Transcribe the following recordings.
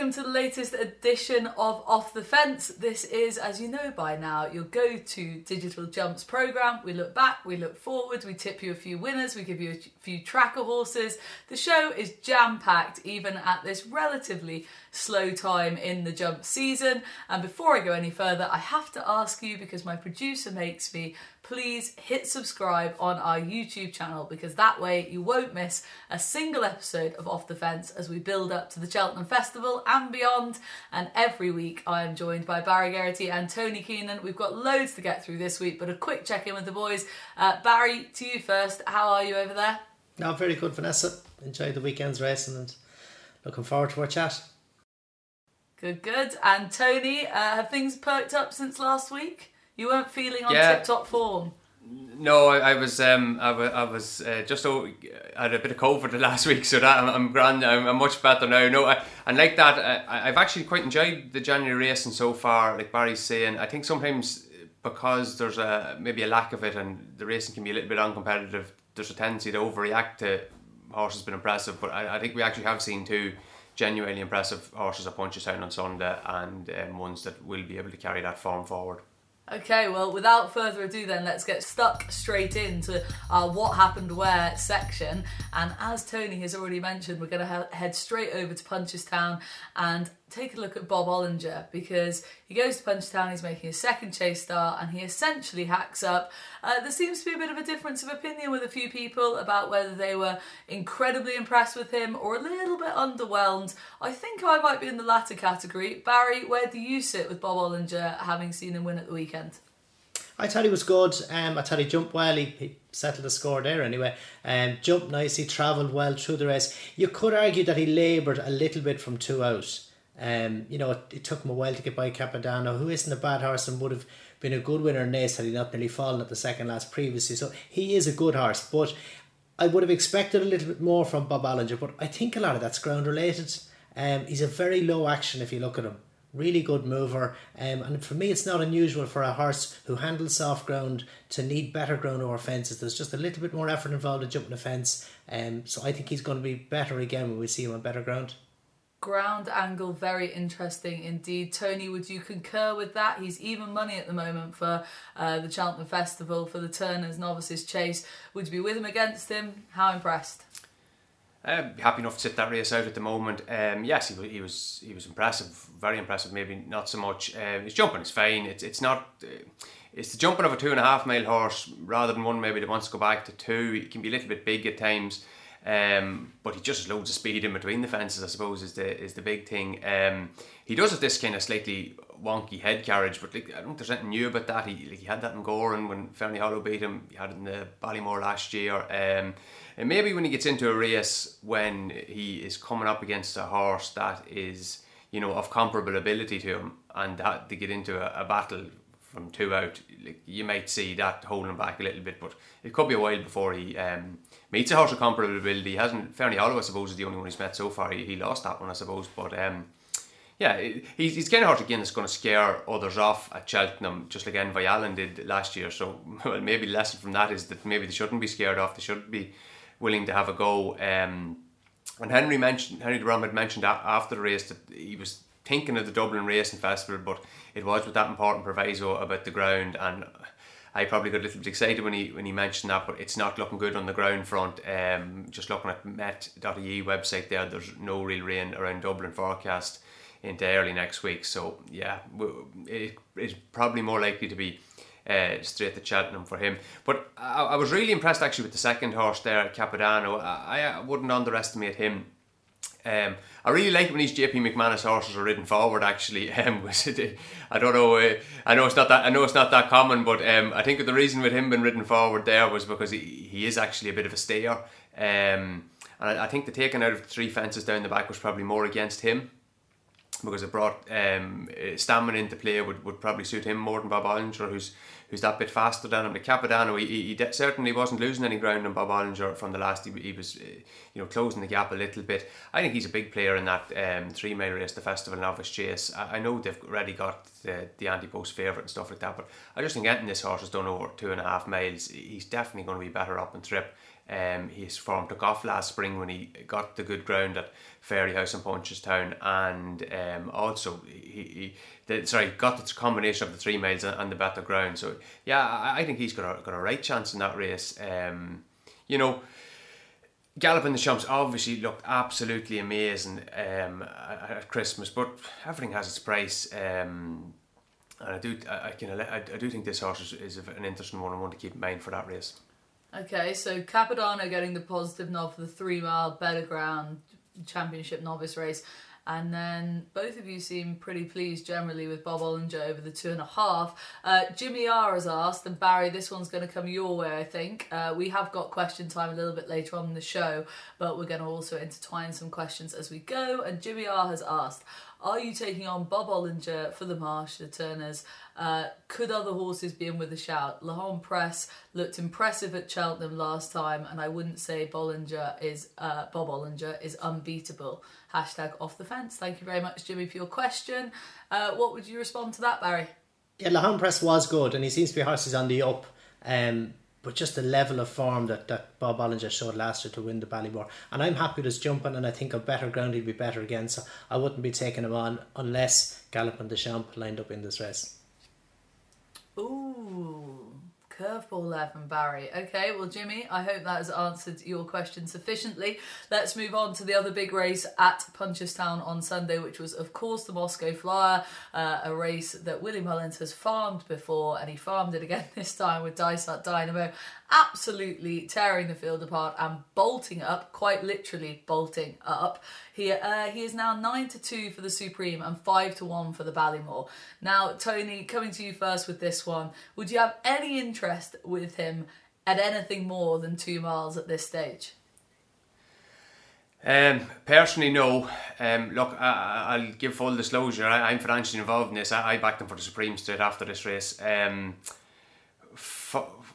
welcome to the latest edition of Off the Fence. This is, as you know by now, your go-to digital jumps programme. We look back, we look forward, we tip you a few winners, we give you a few tracker horses. The show is jam-packed even at this relatively slow time in the jump season. And before I go any further, I have to ask you, because my producer makes me, please hit subscribe on our YouTube channel, because that way you won't miss a single episode of Off the Fence as we build up to the Cheltenham Festival and beyond. And every week I am joined by Barry Geraghty and Tony Keenan. We've got loads to get through this week, but a quick check-in with the boys. Barry, to you first. How are you over there? No, very good, Vanessa. Enjoyed the weekend's racing and looking forward to our chat. Good, good. And Tony, have things perked up since last week? You weren't feeling on tip-top form. No, I was just had a bit of COVID last week, so that I'm grand. I'm much better now. No, I've actually quite enjoyed the January racing so far. Like Barry's saying, I think sometimes because there's maybe a lack of it, and the racing can be a little bit uncompetitive, there's a tendency to overreact to horses being impressive. But I think we actually have seen two genuinely impressive horses at Punchestown on Sunday, and ones that will be able to carry that form forward. Okay, well, without further ado then, let's get stuck straight into our What Happened Where section. And as Tony has already mentioned, we're going to head straight over to Punchestown and take a look at Bob Olinger, because he goes to Punchestown, he's making his second chase start, and he essentially hacks up. There seems to be a bit of a difference of opinion with a few people about whether they were incredibly impressed with him or a little bit underwhelmed. I think I might be in the latter category. Barry, where do you sit with Bob Olinger, having seen him win at the weekend? I thought he was good. I thought he jumped well. He settled the score there anyway. Jumped nicely, travelled well through the race. You could argue that he laboured a little bit from two out. You know, it took him a while to get by Capodanno, who isn't a bad horse and would have been a good winner in this had he not nearly fallen at the second last previously. So he is a good horse, but I would have expected a little bit more from Bob Olinger, but I think a lot of that's ground related. He's a very low action if you look at him. Really good mover, and for me it's not unusual for a horse who handles soft ground to need better ground over fences. There's just a little bit more effort involved in jumping a fence, so I think he's going to be better again when we see him on better ground. Ground angle, very interesting indeed. Tony, would you concur with that? He's even money at the moment for the Cheltenham Festival, for the Turners Novices Chase. Would you be with him, against him? How impressed? Happy enough to sit that race out at the moment. Yes, he was impressive, very impressive. Maybe not so much. His jumping is fine. It's not. It's the jumping of a 2.5 mile horse rather than one maybe that wants to go back to two. It can be a little bit big at times. But he just has loads of speed in between the fences, I suppose, is the big thing. He does have this kind of slightly wonky head carriage, but like, I don't think there's anything new about that. He had that in Goring when Ferny Hollow beat him. He had it in the Ballymore last year. And maybe when he gets into a race when he is coming up against a horse that is, you know, of comparable ability to him, and that they get into a battle from two out, like, you might see that holding back a little bit, but it could be a while before he meets a horse of comparable ability. He hasn't. Ferny Hollow, I suppose, is the only one he's met so far. He lost that one, I suppose, but he's kind of horse again that's going to scare others off at Cheltenham, just like Envoy Allen did last year. So, well, maybe the lesson from that is that maybe they shouldn't be scared off. They should be willing to have a go. And Henry de Bromhead mentioned after the race that he was thinking of the Dublin Racing Festival, but it was with that important proviso about the ground, and I probably got a little bit excited when he mentioned that, but it's not looking good on the ground front. Just looking at met.ie website there, there's no real rain around Dublin forecast into early next week, so yeah, it's probably more likely to be straight to Cheltenham for him. But I was really impressed actually with the second horse there at Capodanno. I wouldn't underestimate him. I really like when these JP McManus horses are ridden forward. Actually, I don't know. I know it's not that common, but I think the reason with him being ridden forward there was because he is actually a bit of a stayer, and I think the taking out of three fences down the back was probably more against him, because it brought stamina into play would probably suit him more than Bob Olinger, who's that bit faster than him. But Capodanno, he certainly wasn't losing any ground on Bob Olinger from the last. He was, you know, closing the gap a little bit. I think he's a big player in that 3 mile race, the Festival Novice Chase. I know they've already got the anti-post favourite and stuff like that, but I just think getting this horse is done over 2.5 miles. He's definitely going to be better up and trip. His form took off last spring when he got the good ground at Fairy House and Punchestown, and also got the combination of the 3 miles and the better ground. So yeah, I think he's got a right chance in that race. You know, Galloping the Champs obviously looked absolutely amazing at Christmas, but everything has its price. And I do think this horse is an interesting one and one to keep in mind for that race. Okay, so Capodanno getting the positive nod for the 3 mile better ground championship novice race, and then both of you seem pretty pleased generally with Bob Olinger over the 2.5. Jimmy R has asked, and Barry, this one's going to come your way, I think. We have got question time a little bit later on in the show, but we're going to also intertwine some questions as we go. And Jimmy R has asked, are you taking on Bob Olinger for the Marsh, the Turners? Could other horses be in with a shout? L'Homme Presse looked impressive at Cheltenham last time, and I wouldn't say Bob Olinger is unbeatable. Hashtag Off the Fence. Thank you very much, Jimmy, for your question. What would you respond to that, Barry? Yeah, L'Homme Presse was good, and he seems to be horses on the up. But just the level of form that Bob Olinger showed last year to win the Ballymore. And I'm happy with his jumping, and I think on better ground he'd be better again. So I wouldn't be taking him on unless Galloping the Champ lined up in this race. Ooh, curveball there from Barry. Okay, well, Jimmy, I hope that has answered your question sufficiently. Let's move on to the other big race at Punchestown on Sunday, which was, of course, the Moscow Flyer, a race that Willie Mullins has farmed before, and he farmed it again this time with Dysart Dynamo absolutely tearing the field apart and bolting up, quite literally bolting up. He is now 9-2 for the Supreme and 5-1 for the Ballymore. Now, Tony, coming to you first with this one, would you have any interest with him at anything more than 2 miles at this stage? Personally, no. Look, I'll give full disclosure. I'm financially involved in this. I backed him for the Supreme straight after this race.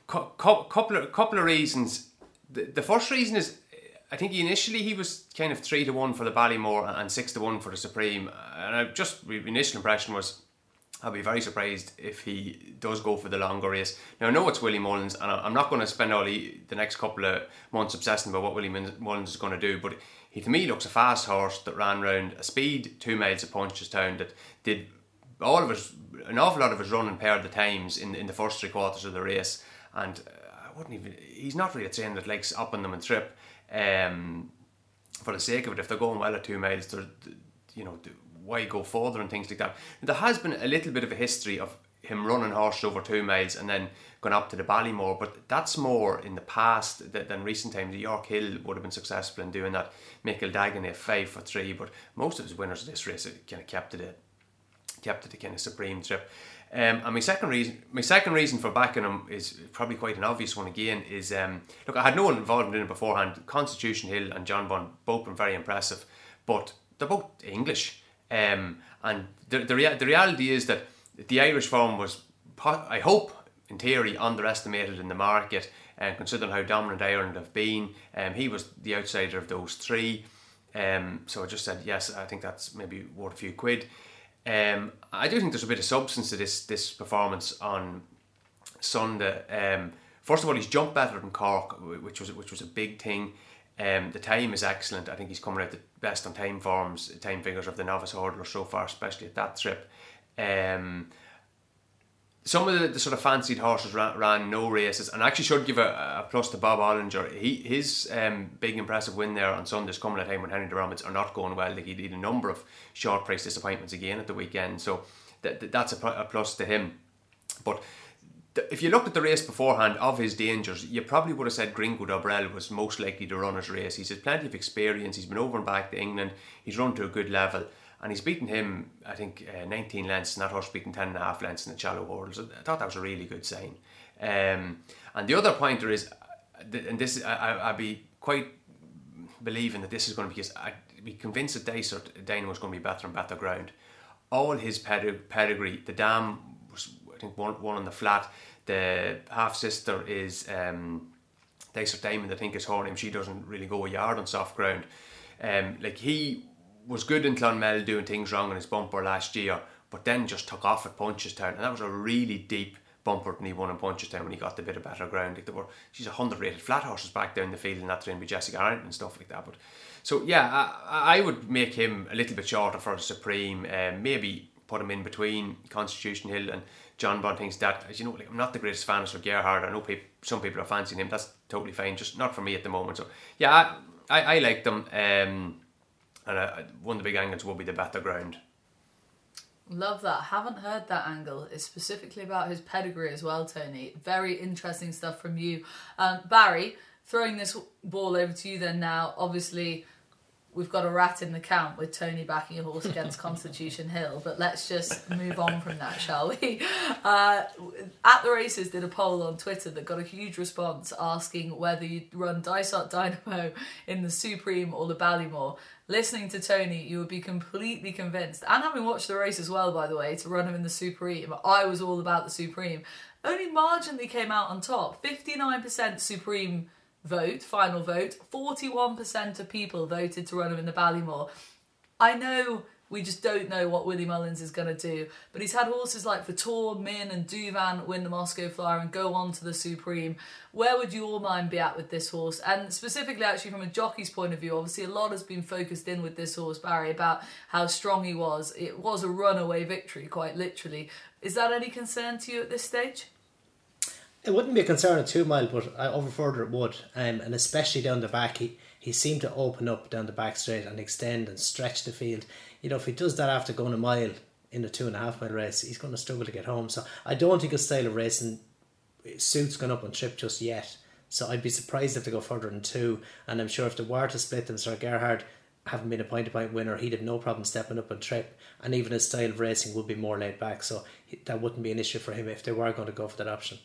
Couple of reasons. The first reason is, I think he was kind of 3-1 for the Ballymore and 6-1 for the Supreme, and my initial impression was I'll be very surprised if he does go for the longer race. Now, I know it's Willie Mullins, and I'm not going to spend all the next couple of months obsessing about what Willie Mullins is going to do, but he to me looks a fast horse that ran round a speed 2 miles of Punchestown that did all of his, an awful lot of his running paired the times in the first 3/4 of the race, and he's not really a trainer that likes upping them and trip. For the sake of it, if they're going well at 2 miles, why go further and things like that? There has been a little bit of a history of him running horses over 2 miles and then going up to the Ballymore, but that's more in the past than recent times. The York Hill would have been successful in doing that. Michael Dagenham 5 for 3, but most of his winners of this race kind of kept it a kind of Supreme trip. And my second reason for backing him is probably quite an obvious one again, is look, I had no one involved in it beforehand. Constitution Hill and Jonbon both been very impressive, but they're both English, and the reality is that the Irish form was, I hope in theory, underestimated in the market, and considering how dominant Ireland have been, he was the outsider of those three. So I just said yes, I think that's maybe worth a few quid. I do think there's a bit of substance to this performance on Sunday. First of all, he's jumped better than Cork, which was a big thing. The time is excellent. I think he's coming out the best on time figures of the novice hurdler so far, especially at that trip. Some of the sort of fancied horses ran no races, and I actually should give a plus to Bob Olinger. His big impressive win there on Sunday's coming at a time when Henry de Bromhead are not going well. Like, he did a number of short price disappointments again at the weekend, so that's a plus to him. But if you looked at the race beforehand of his dangers, you probably would have said Gringo Dobrel was most likely to run his race. He's had plenty of experience. He's been over and back to England. He's run to a good level. And he's beaten him, I think, 19 lengths, and that horse beaten 10.5 lengths in the shallow hurdles. I thought that was a really good sign. And the other pointer is, and this I'd be quite believing that this is going to be, I'd be convinced that Dysart Dynamo is going to be better and better ground. All his pedigree, the dam was, I think, one on the flat. The half sister is Dysart Diamond, I think is her name. She doesn't really go a yard on soft ground. He was good in Clonmel doing things wrong on his bumper last year, but then just took off at Punchestown, and that was a really deep bumpered and he won in Punchestown when he got the bit of better ground. Like, there were, she's 100 rated flat horses back down the field and that trained with Jessica Arrington and stuff like that. But so yeah, I would make him a little bit shorter for Supreme, maybe put him in between Constitution Hill and Jonbon. Thinks that, as you know, like, I'm not the greatest fan of Sir Gerhard. I know some people are fancying him. That's totally fine, just not for me at the moment. So yeah, I like them, and one of the big angles will be the better ground. Love that. Haven't heard that angle. It's specifically about his pedigree as well, Tony. Very interesting stuff from you. Barry, throwing this ball over to you then now. Obviously, we've got a rat in the camp with Tony backing a horse against Constitution Hill, but let's just move on from that, shall we? At the Races did a poll on Twitter that got a huge response asking whether you'd run Dysart Dynamo in the Supreme or the Ballymore. Listening to Tony, you would be completely convinced, and having watched the race as well, by the way, to run him in the Supreme. I was all about the Supreme. Only marginally came out on top. 59% Supreme vote, final vote. 41% of people voted to run him in the Ballymore. I know we just don't know what Willie Mullins is going to do, but he's had horses like Vitor, Min and Duvan win the Moscow Flyer and go on to the Supreme. Where would your mind be at with this horse? And specifically, actually, from a jockey's point of view, obviously a lot has been focused in with this horse, Barry, about how strong he was. It was a runaway victory, quite literally. Is that any concern to you at this stage? It wouldn't be a concern at 2 mile, but over further it would. And especially down the back, he seemed to open up down the back straight and extend and stretch the field. You know, if he does that after going a mile in a 2.5 mile race, he's going to struggle to get home. So I don't think his style of racing suits going up on trip just yet. So I'd be surprised if they go further than two. And I'm sure if they were to split them, Sir Gerhard, having been a point-to-point winner, he'd have no problem stepping up on trip, and even his style of racing would be more laid back. So that wouldn't be an issue for him if they were going to go for that option.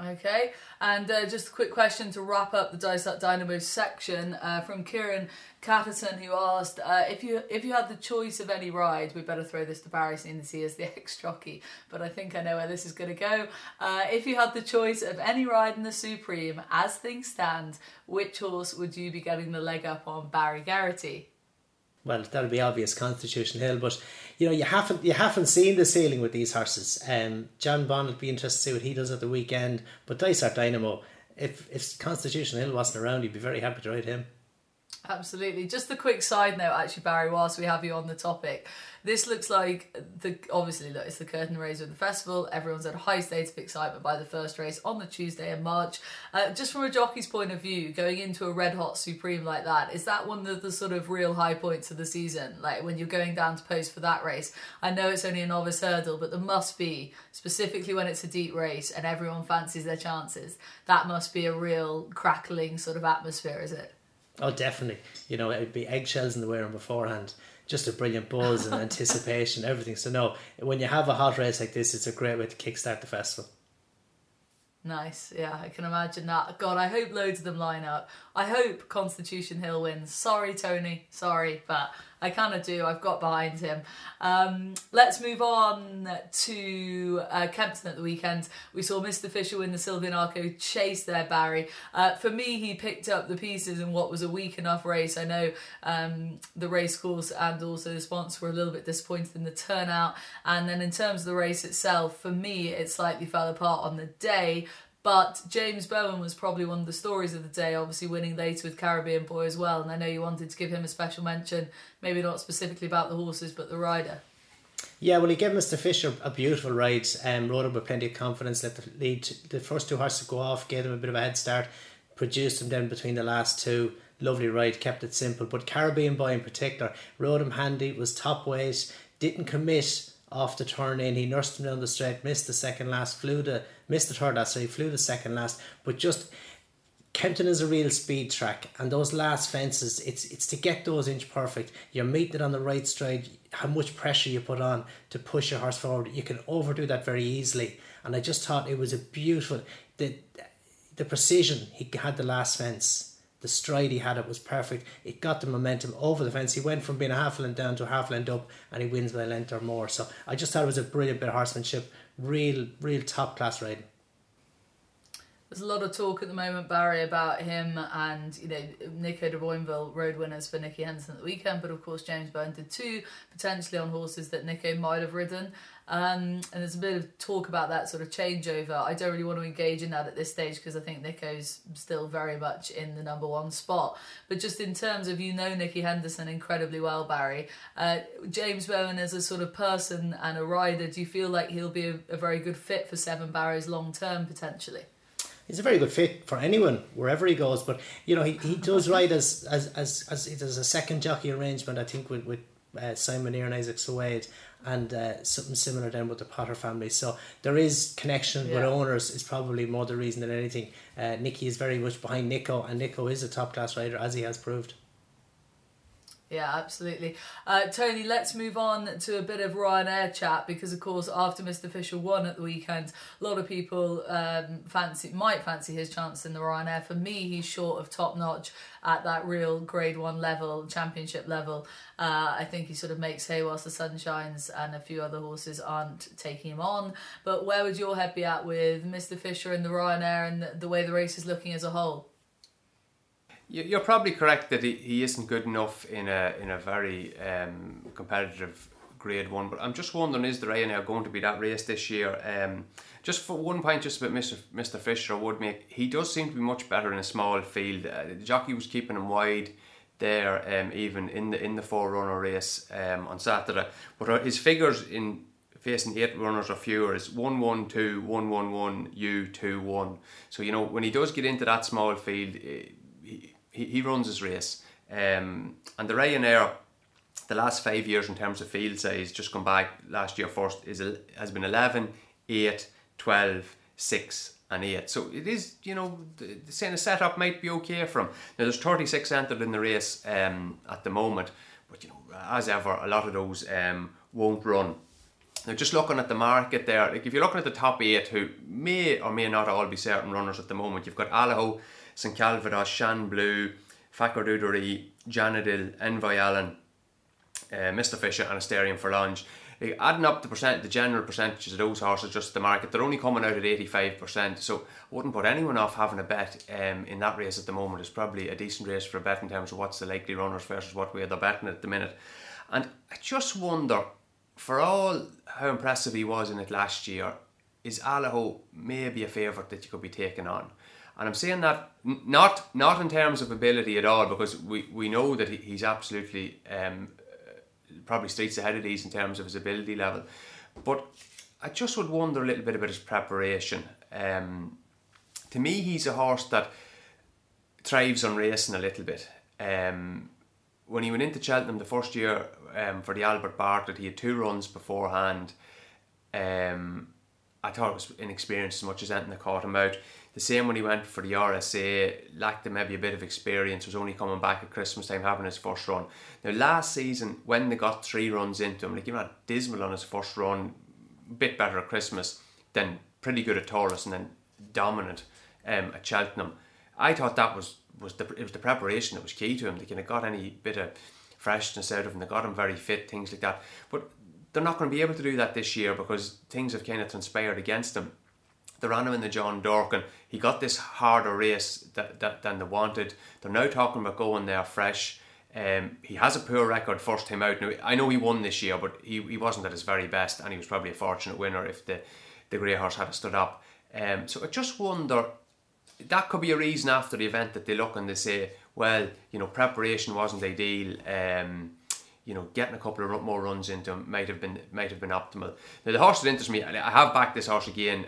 Okay, and just a quick question to wrap up the Dysart Dynamo section from Kieran Catterton, who asked, if you had the choice of any ride, we better throw this to Barry since he is the ex-jockey, but I think I know where this is going to go. If you had the choice of any ride in the Supreme, as things stand, which horse would you be getting the leg up on, Barry Geraghty? Well, that'll be obvious, Constitution Hill, but you know, you haven't seen the ceiling with these horses. Jonbon, it'd be interesting to see what he does at the weekend. But Dysart Dynamo, if Constitution Hill wasn't around, you'd be very happy to ride him. Absolutely. Just a quick side note, actually, Barry, whilst we have you on the topic. This looks like, obviously, it's the curtain raiser of the festival. Everyone's at a high state of excitement by the first race on the Tuesday in March. Just from a jockey's point of view, going into a red-hot Supreme like that, is that one of the sort of real high points of the season? Like, when you're going down to post for that race, I know it's only a novice hurdle, but there must be, specifically when it's a deep race and everyone fancies their chances, that must be a real crackling sort of atmosphere, is it? Oh, definitely. You know, it'd be eggshells in the wearing beforehand. Just a brilliant buzz and anticipation, everything. So no, when you have a hot race like this, it's a great way to kickstart the festival. Nice, yeah, I can imagine that. God, I hope loads of them line up. I hope Constitution Hill wins. Sorry, Tony, sorry, but I kind of do. I've got behind him. Let's move on to Kempton at the weekend. We saw Mr. Fisher win the Sylvian Arco Chase there, Barry. For me, he picked up the pieces in what was a weak enough race. I know the race course and also the sponsor were a little bit disappointed in the turnout. And then in terms of the race itself, for me, it slightly fell apart on the day. But James Bowen was probably one of the stories of the day, obviously winning later with Caribbean Boy as well. And I know you wanted to give him a special mention, maybe not specifically about the horses, but the rider. Yeah, well, he gave Mr. Fisher a beautiful ride, rode him with plenty of confidence, let the lead, the first two horses go off, gave him a bit of a head start, produced him then between the last two. Lovely ride, kept it simple. But Caribbean Boy in particular, rode him handy, was top weight, didn't commit off the turn in. He nursed him down the straight, missed the third last, so he flew the second last. But just, Kempton is a real speed track, and those last fences, it's to get those inch perfect. You're meeting it on the right stride, how much pressure you put on to push your horse forward. You can overdo that very easily, and I just thought it was a beautiful, the precision he had the last fence. The stride he had, it was perfect. It got the momentum over the fence. He went from being a half length down to a half length up, and he wins by a length or more. So I just thought it was a brilliant bit of horsemanship. Real top class riding. There's a lot of talk at the moment, Barry, about him and, you know, Nico de Boinville, road winners for Nicky Henderson at the weekend, but of course James Bowen did too, potentially on horses that Nico might have ridden. And there's a bit of talk about that sort of changeover. I don't really want to engage in that at this stage because I think Nico's still very much in the #1 spot. But just in terms of, you know, Nicky Henderson incredibly well, Barry, James Bowen as a sort of person and a rider, do you feel like he'll be a very good fit for Seven Barrows long term potentially? He's a very good fit for anyone, wherever he goes. But, you know, he does ride as a second jockey arrangement, I think, with Simon Ear and Isaac Sawade, and something similar then with the Potter family. So there is connection with owners is probably more the reason than anything. Nicky is very much behind Nico, and Nico is a top-class rider, as he has proved. Yeah, absolutely. Tony, let's move on to a bit of Ryanair chat because, of course, after Mr. Fisher won at the weekend, a lot of people might fancy his chance in the Ryanair. For me, he's short of top-notch at that real Grade 1 level, championship level. I think he sort of makes hay whilst the sun shines and a few other horses aren't taking him on. But where would your head be at with Mr. Fisher and the Ryanair and the way the race is looking as a whole? You're probably correct that he isn't good enough in a very competitive Grade 1, but I'm just wondering, is the Ryanair going to be that race this year? Just for one point, just about Mr. Fisher, he does seem to be much better in a small field. The jockey was keeping him wide there, even in the four-runner race on Saturday. But his figures in facing 8 runners or fewer is 1-1-2, 1-1-1, U-2-1. So, you know, when he does get into that small field, he runs his race, and the Ryanair, the last 5 years in terms of field size, just come back last year first, has been 11, 8, 12, 6 and 8. So it is, you know, the same setup might be okay for him. Now there's 36 entered in the race at the moment, but you know, as ever, a lot of those won't run. Now just looking at the market there, like if you're looking at the top 8 who may or may not all be certain runners at the moment, you've got Allaho, St. Calvados, Shan Blue, Fakarduduri, Janadil, Envoy Allen, Mr. Fisher and Asterion Forlange. Adding up the general percentages of those horses, just the market, they're only coming out at 85%. So I wouldn't put anyone off having a bet in that race at the moment. It's probably a decent race for a bet in terms of what's the likely runners versus what way they're betting at the minute. And I just wonder, for all how impressive he was in it last year, is Allaho maybe a favourite that you could be taking on? And I'm saying that not in terms of ability at all, because we know that he's absolutely probably streets ahead of these in terms of his ability level. But I just would wonder a little bit about his preparation. To me, he's a horse that thrives on racing a little bit. When he went into Cheltenham the first year for the Albert Bartlett, he had 2 runs beforehand. I thought it was inexperienced as much as anything that caught him out. The same when he went for the RSA, lacked maybe a bit of experience, was only coming back at Christmas time having his first run. Now last season, when they got 3 runs into him, like he ran dismal on his first run, a bit better at Christmas, then pretty good at Taurus and then dominant at Cheltenham. I thought that was the preparation that was key to him. They kind of got any bit of freshness out of him, they got him very fit, things like that. But they're not going to be able to do that this year because things have kind of transpired against them. They ran him in the John Dorkin. He got this harder race than they wanted. They're now talking about going there fresh. He has a poor record first time out. Now, I know he won this year, but he wasn't at his very best, and he was probably a fortunate winner if the grey horse had stood up. So I just wonder, that could be a reason after the event that they look and they say, well, you know, preparation wasn't ideal. You know, getting a couple of more runs into him might have been optimal. Now the horse that interests me, I have backed this horse again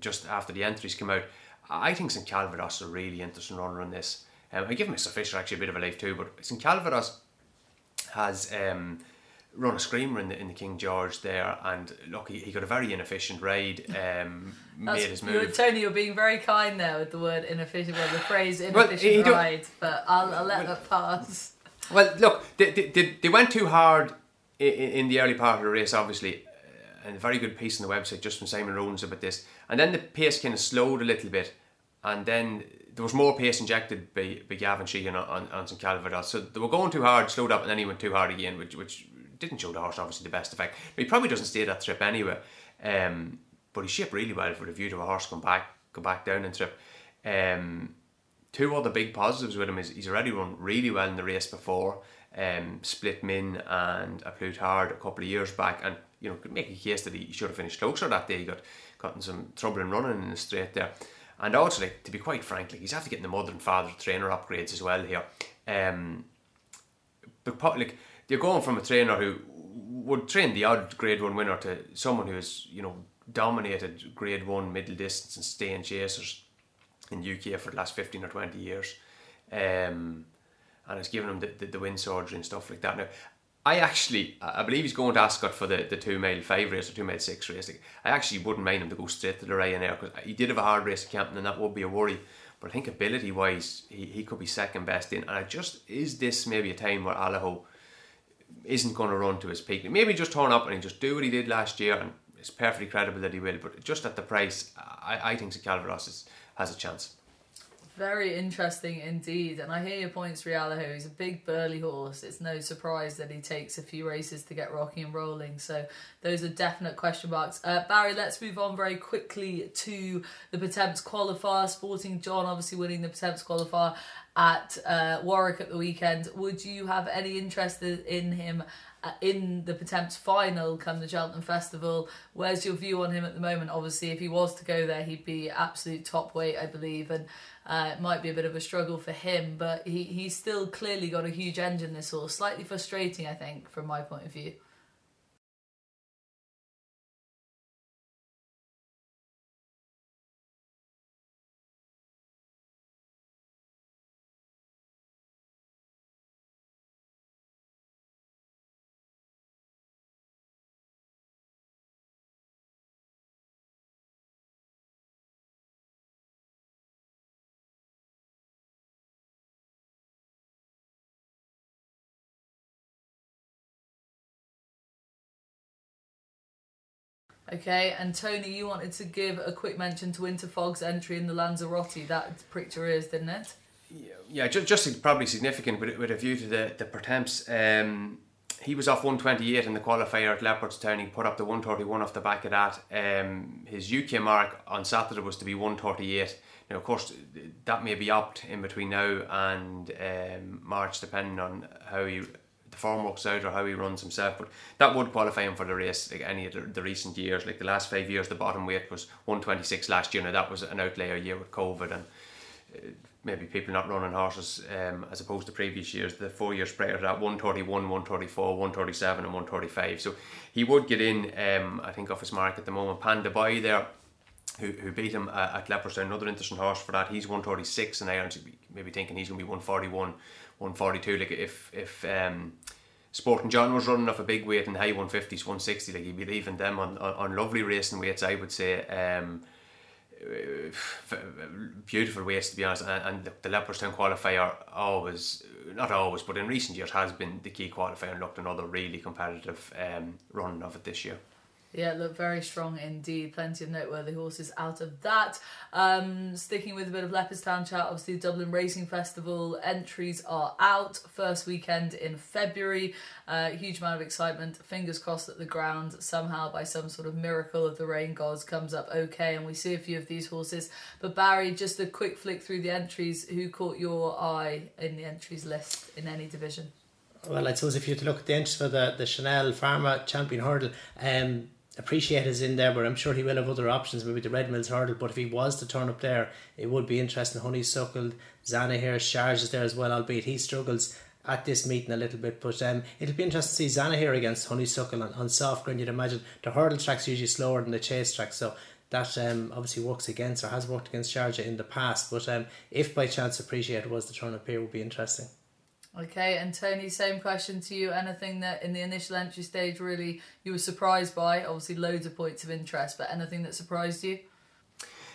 just after the entries came out. I think St. Calvados is a really interesting runner on this. I give Mr. Fisher actually a bit of a life too, but St. Calvados has run a screamer in the King George there, and look, he got a very inefficient ride. Made his move. Tony, you're being very kind there with the word inefficient, well, the phrase inefficient ride, but I'll let that pass. Well, look, they went too hard in the early part of the race, obviously, and a very good piece on the website just from Simon Rowlands about this. And then the pace kind of slowed a little bit, and then there was more pace injected by Gavin Sheehan on St. Calvados. So they were going too hard, slowed up, and then he went too hard again, which didn't show the horse, obviously, the best effect. But he probably doesn't stay that trip anyway. But he shaped really well for the view to a horse come back, go back down and trip. Two other big positives with him is he's already run really well in the race before, split Min and Plutard a couple of years back, and you know, could make a case that he should have finished closer that day. He got in some trouble in running in the straight there. And also, like, to be quite frank, like, he's after getting the mother and father trainer upgrades as well here. But like, you're going from a trainer who would train the odd Grade 1 winner to someone who has, you know, dominated Grade 1 middle distance and staying chasers in UK for the last 15 or 20 years. And it's given him the wind surgery and stuff like that. Now, I believe he's going to Ascot for the 2-mile-5 race or 2-mile-6 race. Like, I actually wouldn't mind him to go straight to the Ryanair, because he did have a hard race at Kempton and that would be a worry. But I think ability-wise, he could be second best in. And I just, is this maybe a time where Allaho isn't going to run to his peak? Maybe just turn up and he'll just do what he did last year, and it's perfectly credible that he will. But just at the price, I think St. Calvados has a chance. Very interesting indeed, and I hear your points, Allaho. He's a big burly horse. It's no surprise that he takes a few races to get rocking and rolling, so those are definite question marks. Barry, let's move on very quickly to the Potemps qualifier. Sporting John obviously winning the Potemps qualifier at Warwick at the weekend. Would you have any interest in him in the Potemps final come the Cheltenham Festival? Where's your view on him at the moment? Obviously, if he was to go there, he'd be absolute top weight, I believe, and it might be a bit of a struggle for him, but he's still clearly got a huge engine, this horse. Slightly frustrating, I think, from my point of view. Okay, and Tony, you wanted to give a quick mention to Winterfog's entry in the Lanzarote. That pricked your ears, didn't it? Yeah, just probably significant with a view to the Potemps. He was off 128 in the qualifier at Leopardstown. He put up the 131 off the back of that. His UK mark on Saturday was to be 138. Now, of course, that may be upped in between now and March, depending on how he... the form works out or how he runs himself, but that would qualify him for the race. Like any of the recent years, like the last 5 years, the bottom weight was 126 last year. Now that was an outlier year with COVID and maybe people not running horses as opposed to previous years. The 4 years prior to that, 131, 134, 137 and 135. So he would get in, I think, off his mark at the moment. Panda Boy there, who beat him at Leopardstown, another interesting horse for that. He's 136 and I maybe thinking he's going to be 141. 142, like if Sporting John was running off a big weight in the high 150s, 160, like he'd be leaving them on lovely racing weights, I would say. Beautiful weights, to be honest, and the Leopardstown qualifier always, not always, but in recent years has been the key qualifier, and looked another really competitive running of it this year. Yeah, look, very strong indeed. Plenty of noteworthy horses out of that. Sticking with a bit of Leopardstown chat, obviously the Dublin Racing Festival entries are out. First weekend in February. Huge amount of excitement. Fingers crossed that the ground somehow, by some sort of miracle of the rain gods, comes up okay and we see a few of these horses. But Barry, just a quick flick through the entries. Who caught your eye in the entries list in any division? Well, I suppose if you look at the entries for the Chanel Pharma Champion Hurdle, Appreciate is in there, but I'm sure he will have other options, maybe the Red Mills Hurdle, but if he was to turn up there, it would be interesting. Honeysuckle, Zana here, Charge is there as well, albeit he struggles at this meeting a little bit, but it'll be interesting to see Zana here against Honeysuckle on soft ground. You'd imagine the hurdle track's usually slower than the chase track, so that obviously works against, or has worked against Charge in the past, but if by chance Appreciate was to turn up here, it would be interesting. Okay, and Tony, same question to you. Anything that in the initial entry stage really you were surprised by? Obviously loads of points of interest, but anything that surprised you?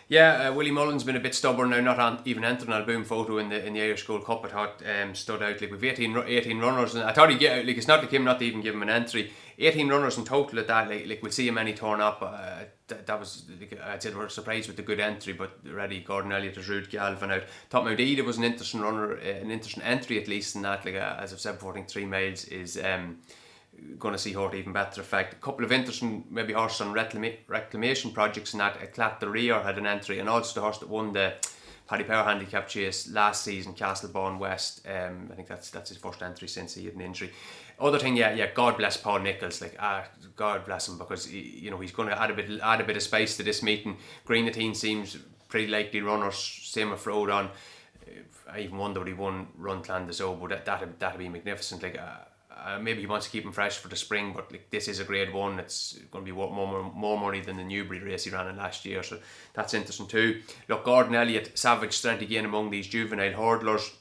Yeah, Willie Mullins been a bit stubborn now, not even entering a boom photo in the Irish Gold Cup. I thought stood out. Like, we've 18 runners, and I thought he'd get, like, it's not like him not to even give him an entry. 18 runners in total at that. Like we'll see him any turn up. That was, like, I'd say, we're surprised with the good entry. But already Gordon Elliott is Rude Galvin out. Top Maudida was an interesting runner, an interesting entry at least in that. Like as I've said before, I think 3 miles is going to see her even better effect. A couple of interesting maybe horse and reclamation projects in that. Eclat de Rire had an entry, and also the horse that won the Paddy Power handicap chase last season, Castleborn West. I think that's his first entry since he had an injury. Other thing, God bless Paul Nicholls. Like, God bless him, because he, he's going to add a bit of space to this meeting. Greenatine seems pretty likely runners. Same with Rodon. I even wonder if he won Run Clandestin. That'd be magnificent. Like, maybe he wants to keep him fresh for the spring, but like, this is a Grade One. It's going to be worth more money than the Newbury race he ran in last year, so that's interesting too. Look, Gordon Elliott, savage strength again among these juvenile hurdlers.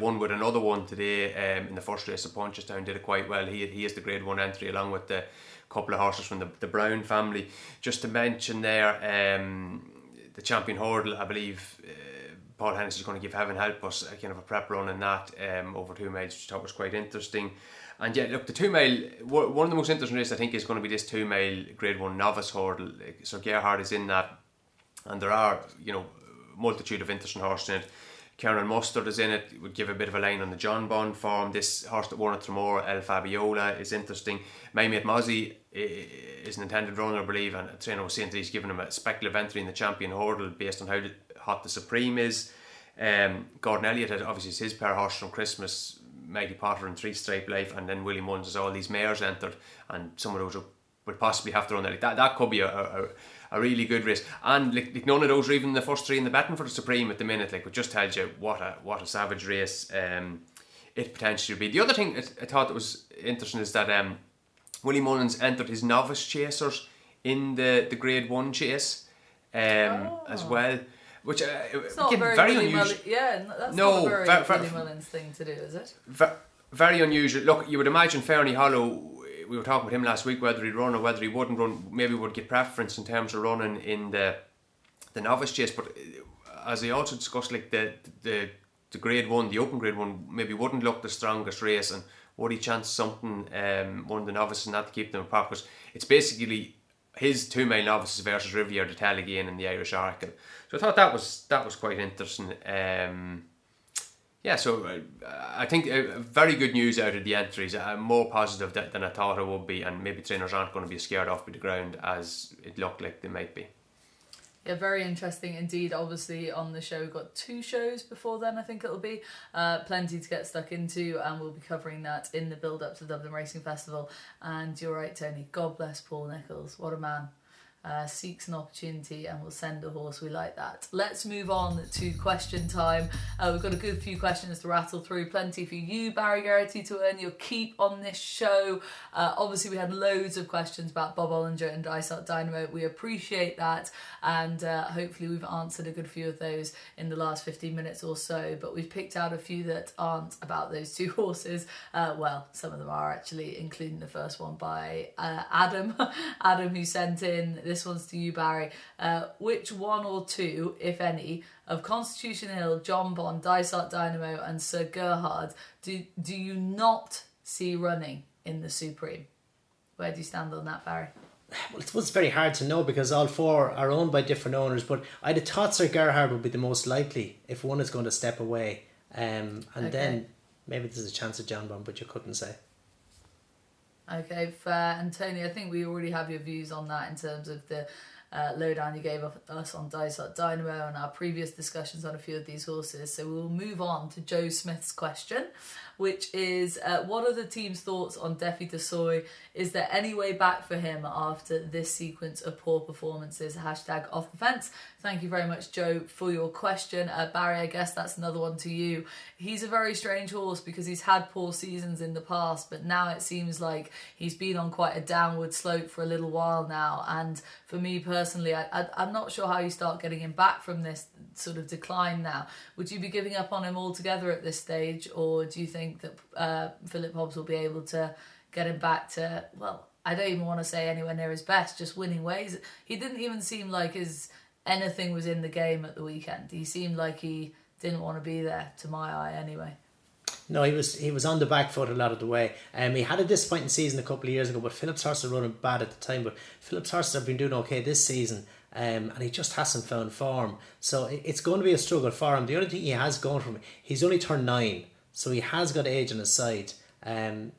Won with another one today in the first race of Punchestown. Did it quite well. He is the Grade One entry along with the couple of horses from the Brown family. Just to mention there, the Champion Hurdle, I believe. Paul Hennessy is going to give Heaven Help Us a kind of a prep run in that over 2 miles, which I thought was quite interesting. And yeah, look, the 2 mile, one of the most interesting races I think is going to be this 2 mile Grade One novice hurdle. Sir Gerhard is in that, and there are a multitude of interesting horses in it. Kieran Mustard is in it, would give a bit of a line on the Jonbon form. This horse that won at Tremor, El Fabiola, is interesting. My Mate Mozzie is an intended runner, I believe, and a trainer was saying that he's given him a speculative entry in the Champion Hurdle based on how hot the Supreme is. Gordon Elliott had obviously his pair horse from Christmas, Mighty Potter and Three Stripe Life, and then Willie Mullins has all these mares entered, and some of those would possibly have to run that. That could be a really good race, and like none of those are even the first three in the betting for the Supreme at the minute. Like, it just tells you what a savage race it potentially would be. The other thing I thought that was interesting is that Willie Mullins entered his novice chasers in the Grade One chase as well. Which it's not very unusual. Yeah, that's not a very Mullins thing to do, is it? Very unusual. Look, you would imagine Ferny Hollow. We were talking with him last week whether he'd run or whether he wouldn't run. Maybe would get preference in terms of running in the novice chase. But as I also discussed, like the Grade One, the Open Grade One, maybe wouldn't look the strongest race, and would he chance something one of the novices not to keep them apart? Because it's basically his 2 mile novices versus Rivière de Tell again in the Irish Oracle. So I thought that was quite interesting. So I think very good news out of the entries. I'm more positive than I thought I would be, and maybe trainers aren't going to be scared off by the ground as it looked like they might be. Yeah, very interesting indeed. Obviously on the show, we've got two shows before then, I think it'll be. Plenty to get stuck into, and we'll be covering that in the build-up to the Dublin Racing Festival. And you're right, Tony, God bless Paul Nicholls. What a man. Seeks an opportunity and will send a horse. We like that. Let's move on to question time. We've got a good few questions to rattle through. Plenty for you, Barry Geraghty, to earn your keep on this show. Obviously, we had loads of questions about Bob Olinger and Dysart Dynamo. We appreciate that, and hopefully we've answered a good few of those in the last 15 minutes or so, but we've picked out a few that aren't about those two horses. Well, some of them are actually, including the first one by Adam. Adam, who sent in this. This one's to you, Barry. Which one or two, if any, of Constitution Hill, Jonbon, Dysart Dynamo and Sir Gerhard do you not see running in the Supreme? Where do you stand on that, Barry? Well, it's very hard to know because all four are owned by different owners, but I'd have thought Sir Gerhard would be the most likely if one is going to step away. Then maybe there's a chance of Jonbon, but you couldn't say. Okay, fair. And Tony, I think we already have your views on that in terms of the lowdown you gave us on Dysart Dynamo and our previous discussions on a few of these horses. So we'll move on to Joe Smith's question, which is, what are the team's thoughts on Defi Desoy? Is there any way back for him after this sequence of poor performances? Hashtag Off the Fence. Thank you very much, Joe, for your question. Barry, I guess that's another one to you. He's a very strange horse because he's had poor seasons in the past, but now it seems like he's been on quite a downward slope for a little while now. And for me personally, I'm not sure how you start getting him back from this sort of decline now. Would you be giving up on him altogether at this stage, or do you think that Philip Hobbs will be able to get him back to, well, I don't even want to say anywhere near his best, just winning ways? He didn't even seem like anything was in the game at the weekend. He seemed like he didn't want to be there, to my eye anyway. No, he was on the back foot a lot of the way. He had a disappointing season a couple of years ago, but Philip's horses were running bad at the time. But Philip's horses have been doing okay this season, and he just hasn't found form. So it's going to be a struggle for him. The only thing he has going for him, he's only turned 9, so he has got age on his side.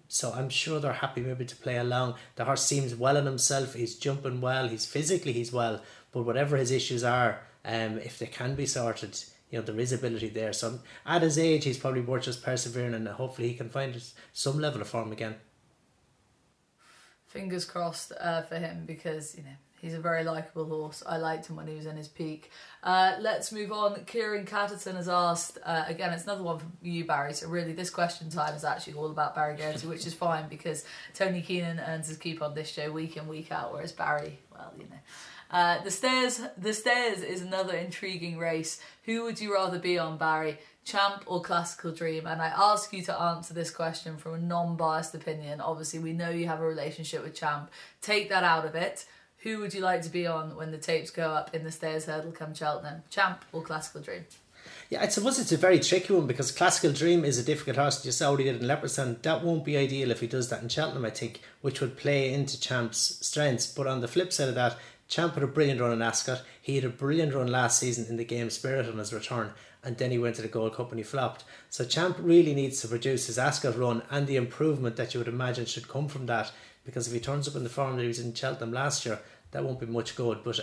So I'm sure they're happy maybe to play along. The horse seems well in himself, he's jumping well, he's physically he's well, but whatever his issues are, if they can be sorted, you know, there is ability there. So at his age, he's probably worth just persevering, and hopefully he can find some level of form again. Fingers crossed for him, because, you know, he's a very likeable horse. I liked him when he was in his peak. Let's move on. Kieran Catterton has asked, again, it's another one from you, Barry, so really this question time is actually all about Barry Geraghty, which is fine because Tony Keenan earns his keep on this show week in, week out, whereas Barry, well, you know. The Stairs is another intriguing race. Who would you rather be on, Barry? Champ or Classical Dream? And I ask you to answer this question from a non-biased opinion. Obviously, we know you have a relationship with Champ. Take that out of it. Who would you like to be on when the tapes go up in the Stairs Hurdle come Cheltenham? Champ or Classical Dream? Yeah, I suppose it's a very tricky one, because Classical Dream is a difficult horse. You saw what he did in Leopardstown. That won't be ideal if he does that in Cheltenham, I think, which would play into Champ's strengths. But on the flip side of that, Champ had a brilliant run in Ascot. He had a brilliant run last season in the Game Spirit on his return, and then he went to the Gold Cup and he flopped. So Champ really needs to produce his Ascot run and the improvement that you would imagine should come from that, because if he turns up in the form that he was in Cheltenham last year, that won't be much good. But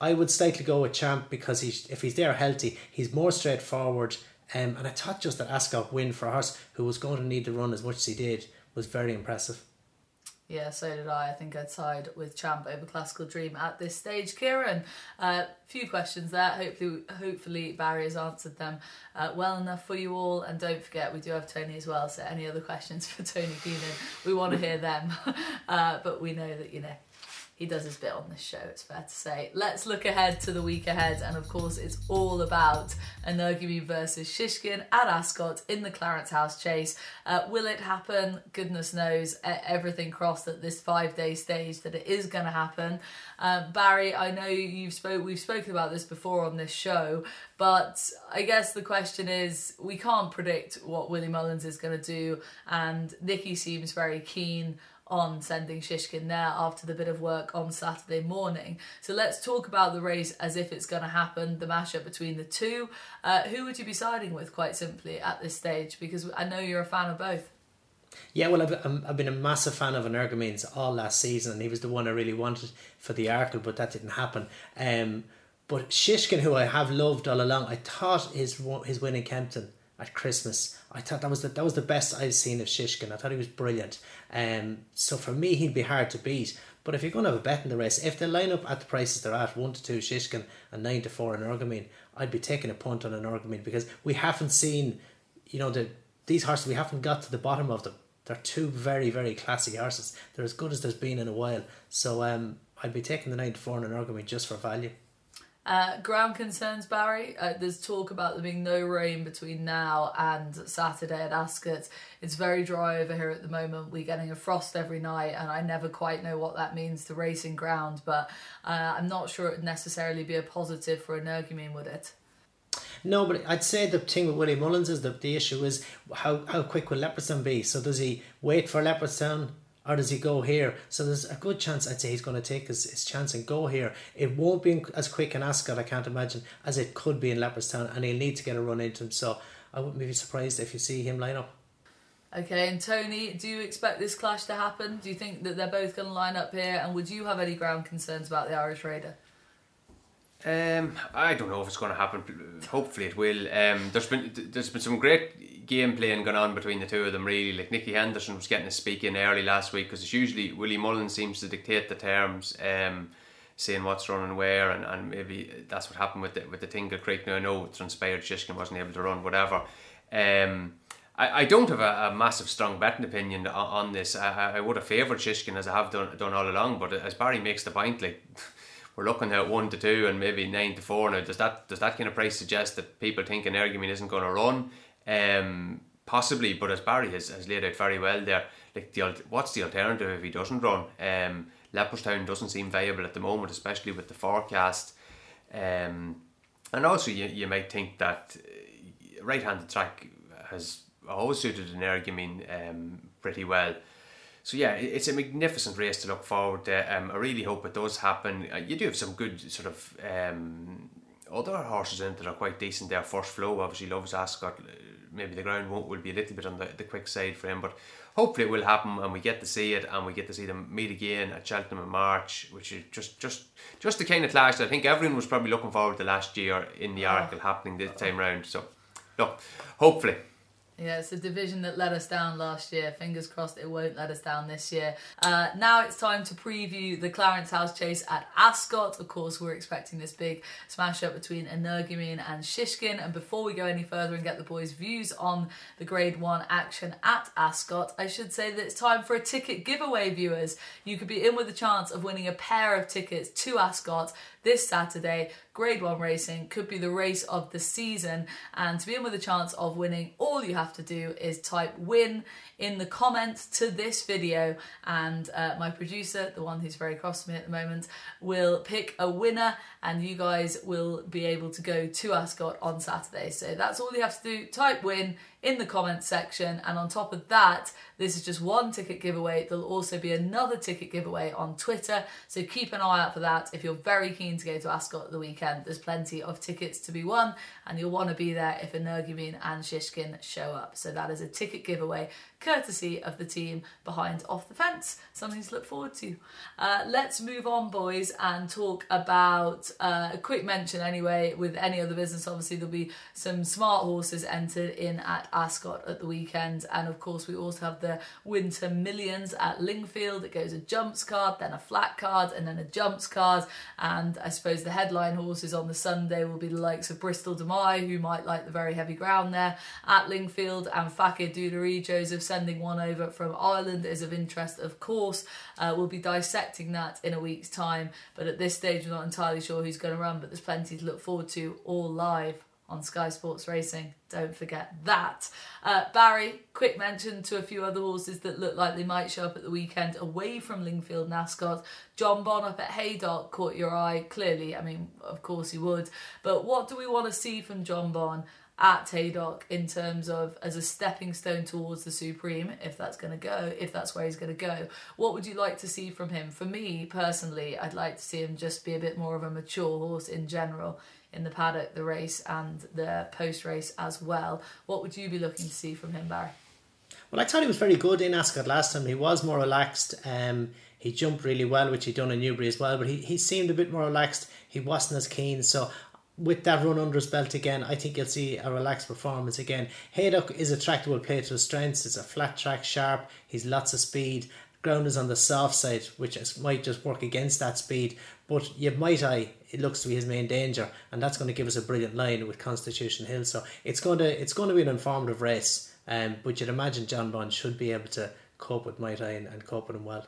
I would slightly go with Champ, because if he's there healthy, he's more straightforward. And I thought just that Ascot win for a horse who was going to need to run as much as he did was very impressive. Yeah, so did I. I think I'd side with Champ over Classical Dream at this stage. Kieran, few questions there. Hopefully Barry has answered them well enough for you all. And don't forget, we do have Tony as well. So any other questions for Tony Keenan, we want to hear them. But we know that, you know, he does his bit on this show, it's fair to say. Let's look ahead to the week ahead, and of course it's all about Energumi versus Shishkin at Ascot in the Clarence House Chase. Will it happen? Goodness knows, everything crossed at this 5-day stage that it is going to happen. Barry, I know we've spoken about this before on this show, but I guess the question is, we can't predict what Willie Mullins is going to do, and Nicky seems very keen on sending Shishkin there after the bit of work on Saturday morning. So let's talk about the race as if it's going to happen, the mashup between the two. Who would you be siding with, quite simply, at this stage? Because I know you're a fan of both. Yeah, well, I've been a massive fan of Energumines all last season, and he was the one I really wanted for the Arkle, but that didn't happen. But Shishkin, who I have loved all along, I thought his win in Kempton at Christmas, I thought that was the best I've seen of Shishkin. I thought he was brilliant. So for me, he'd be hard to beat. But if you're going to have a bet in the race, if they line up at the prices they're at, 1-2 Shishkin and 9-4 Energumine, I'd be taking a punt on Energumine, because we haven't seen, you know, these horses, we haven't got to the bottom of them. They're two very, very classy horses. They're as good as there's been in a while. So I'd be taking the 9-4 on Energumine just for value. Ground concerns, Barry. There's talk about there being no rain between now and Saturday at Ascot. It's very dry over here at the moment. We're getting a frost every night, and I never quite know what that means to racing ground, but I'm not sure it would necessarily be a positive for Energumine, would it? No, but I'd say the thing with Willie Mullins is that the issue is how quick will Leopardstown be? So does he wait for Leopardstown, or does he go here? So there's a good chance, I'd say, he's going to take his chance and go here. It won't be as quick in Ascot, I can't imagine, as it could be in Leopardstown, and he'll need to get a run into him. So I wouldn't be surprised if you see him line up. Okay, and Tony, do you expect this clash to happen? Do you think that they're both going to line up here? And would you have any ground concerns about the Irish Raider? I don't know if it's going to happen. Hopefully it will. There's been some great game playing going on between the two of them, really. Like, Nicky Henderson was getting his speak in early last week, because it's usually Willie Mullins seems to dictate the terms, saying what's running where, and maybe that's what happened with the Tingle Creek. Now I know it transpired Shishkin wasn't able to run, whatever. I don't have a massive strong betting opinion on this. I would have favoured Shishkin, as I have done all along, but as Barry makes the point, like, we're looking at 1-2 and maybe 9-4 now. Does that kind of price suggest that people think Energumine isn't going to run? Possibly, but as Barry has laid out very well there, like, what's the alternative if he doesn't run? Leopardstown doesn't seem viable at the moment, especially with the forecast. And also, you might think that right-handed track has always suited Energumine pretty well. So yeah, it's a magnificent race to look forward to. I really hope it does happen. You do have some good sort of other horses in that are quite decent there. First Flow obviously loves Ascot. Maybe the ground will be a little bit on the quick side for him, but hopefully it will happen and we get to see it, and we get to see them meet again at Cheltenham in March, which is just the kind of clash that I think everyone was probably looking forward to last year in the article happening this time round. So look, hopefully. Yeah, it's a division that let us down last year. Fingers crossed it won't let us down this year. Now it's time to preview the Clarence House Chase at Ascot. Of course, we're expecting this big smash-up between Energumin and Shishkin. And before we go any further and get the boys' views on the Grade 1 action at Ascot, I should say that it's time for a ticket giveaway, viewers. You could be in with a chance of winning a pair of tickets to Ascot this Saturday. Grade 1 racing could be the race of the season, and to be in with a chance of winning, all you have to do is type "win" in the comments to this video, and my producer, the one who's very cross to me at the moment, will pick a winner, and you guys will be able to go to Ascot on Saturday. So that's all you have to do, type "win" in the comments section, and on top of that, this is just one ticket giveaway. There'll also be another ticket giveaway on Twitter, so keep an eye out for that if you're very keen to go to Ascot the weekend. There's plenty of tickets to be won, and you'll want to be there if Energumin and Shishkin show up. So that is a ticket giveaway courtesy of the team behind Off the Fence. Something to look forward to. Let's move on, boys, and talk about a quick mention anyway. With any other business, obviously there'll be some smart horses entered in at Ascot at the weekend, and of course we also have the Winter Millions at Lingfield. It goes a jumps card, then a flat card, and then a jumps card, and I suppose the headline horse on the Sunday will be the likes of Bristol Demai, who might like the very heavy ground there at Lingfield, and Fakir Dularee, Joseph sending one over from Ireland, is of interest, of course. We'll be dissecting that in a week's time, but at this stage we're not entirely sure who's going to run, but there's plenty to look forward to, all live on Sky Sports Racing. Don't forget that. Barry, quick mention to a few other horses that look like they might show up at the weekend away from Lingfield and Ascot. Jonbon up at Haydock caught your eye, clearly. I mean, of course he would. But what do we want to see from Jonbon at Haydock in terms of as a stepping stone towards the Supreme, if that's going to go, if that's where he's going to go? What would you like to see from him? For me, personally, I'd like to see him just be a bit more of a mature horse in general, in the paddock, the race and the post-race as well. What would you be looking to see from him, Barry? Well, I thought he was very good in Ascot last time. He was more relaxed. He jumped really well, which he'd done in Newbury as well, but he seemed a bit more relaxed. He wasn't as keen, so with that run under his belt again, I think you'll see a relaxed performance again. Haydock is a track that will play to his strengths. It's a flat track, sharp. He's lots of speed. Ground is on the soft side, which might just work against that speed, but you might eye, it looks to be his main danger, and that's going to give us a brilliant line with Constitution Hill. So it's going to be an informative race, but you'd imagine Jonbon should be able to cope with Might Eye and cope with him well.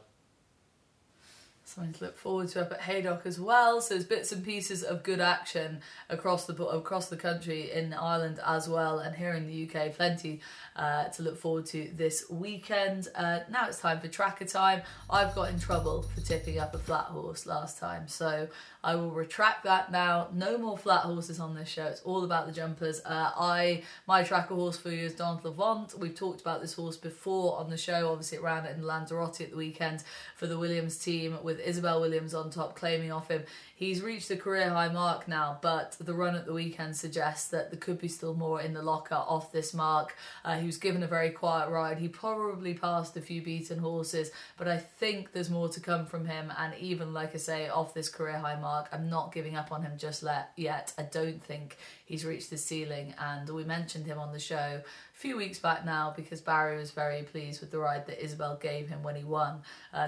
Something to look forward to up at Haydock as well. So there's bits and pieces of good action across the country, in Ireland as well, and here in the UK, plenty to look forward to this weekend. Now it's time for tracker time. I've got in trouble for tipping up a flat horse last time, so I will retract that now. No more flat horses on this show. It's all about the jumpers. My tracker horse for you is Don Levant. We've talked about this horse before on the show. Obviously it ran in Lanzarote at the weekend for the Williams team, with Isabel Williams on top claiming off him. He's reached the career high mark now, but the run at the weekend suggests that there could be still more in the locker off this mark. He was given a very quiet ride. He probably passed a few beaten horses, but I think there's more to come from him, and even, like I say, off this career high mark, I'm not giving up on him just yet. I don't think he's reached the ceiling, and we mentioned him on the show a few weeks back now because Barry was very pleased with the ride that Isabel gave him when he won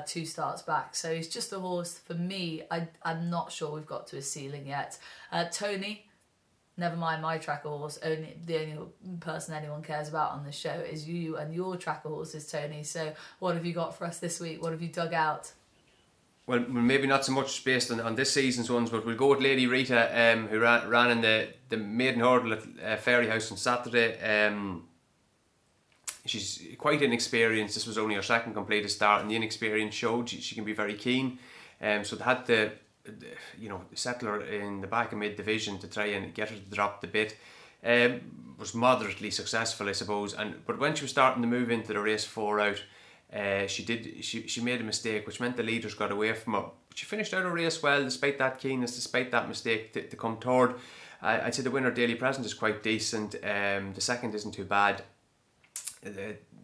2 starts back. So he's just a horse for me. I'm not sure we've got to his ceiling yet. Tony, never mind my tracker horse, the only person anyone cares about on this show is you and your tracker horses, Tony. So what have you got for us this week? What have you dug out? Well, maybe not so much based on this season's ones, but we'll go with Lady Rita, who ran in the maiden hurdle at Fairy House on Saturday. She's quite inexperienced. This was only her second completed start, and the inexperience showed. She can be very keen. So they had to, settle her in the back of mid-division to try and get her to drop the bit. Was moderately successful, I suppose. But when she was starting to move into the race 4 out, she made a mistake, which meant the leaders got away from her. But she finished out her race well, despite that keenness, despite that mistake to come toward. I'd say the winner, Daily Present, is quite decent. The second isn't too bad.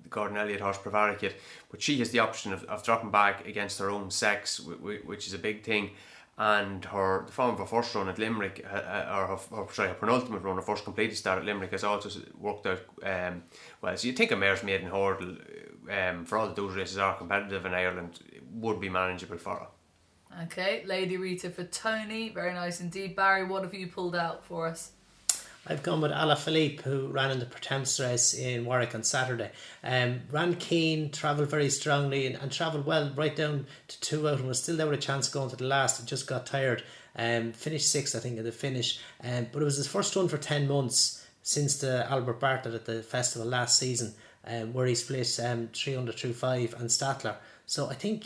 the Gordon Elliott horse Prevaricate, but she has the option of dropping back against her own sex, which is a big thing. And her, the form of her first run at Limerick, her penultimate run, her first completed start at Limerick, has also worked out well. So you'd think a mare's maiden hurdle, for all that those races are competitive in Ireland, would be manageable for her. Okay, Lady Rita for Tony, very nice indeed. Barry, what have you pulled out for us? I've gone with Alaphilippe, who ran in the Pretemps race in Warwick on Saturday. Ran keen, travelled very strongly, and travelled well right down to 2 out, and was still there with a chance going to the last, and just got tired. Finished 6th, I think, at the finish. But it was his first run for 10 months since the Albert Bartlett at the festival last season, where he split 300 through 5 and Statler. So I think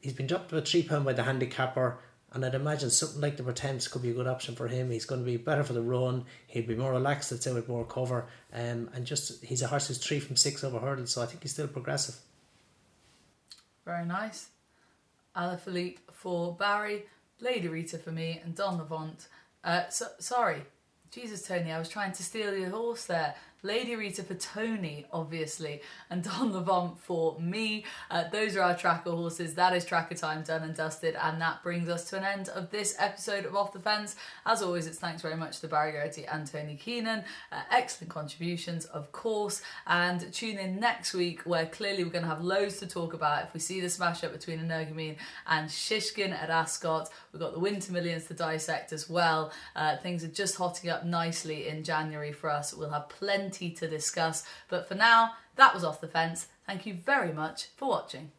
he's been dropped about £3 by the handicapper, and I'd imagine something like the Pretemps could be a good option for him. He's going to be better for the run. He'd be more relaxed, I'd say, with more cover. And just, he's a horse who's 3 from 6 over hurdles, so I think he's still progressive. Very nice. Alaphilippe for Barry, Lady Rita for me, and Don Levant. Sorry, Jesus, Tony, I was trying to steal your horse there. Lady Rita for Tony, obviously, and Don Levant for me. Those are our tracker horses. That is tracker time, done and dusted, and that brings us to an end of this episode of Off the Fence. As always, it's thanks very much to Barry Geraghty and Tony Keenan. Excellent contributions, of course, and tune in next week, where clearly we're going to have loads to talk about. If we see the smash-up between Energumene and Shishkin at Ascot, we've got the Winter Millions to dissect as well. Things are just hotting up nicely in January for us. We'll have plenty to discuss, but for now, that was Off the Fence. Thank you very much for watching.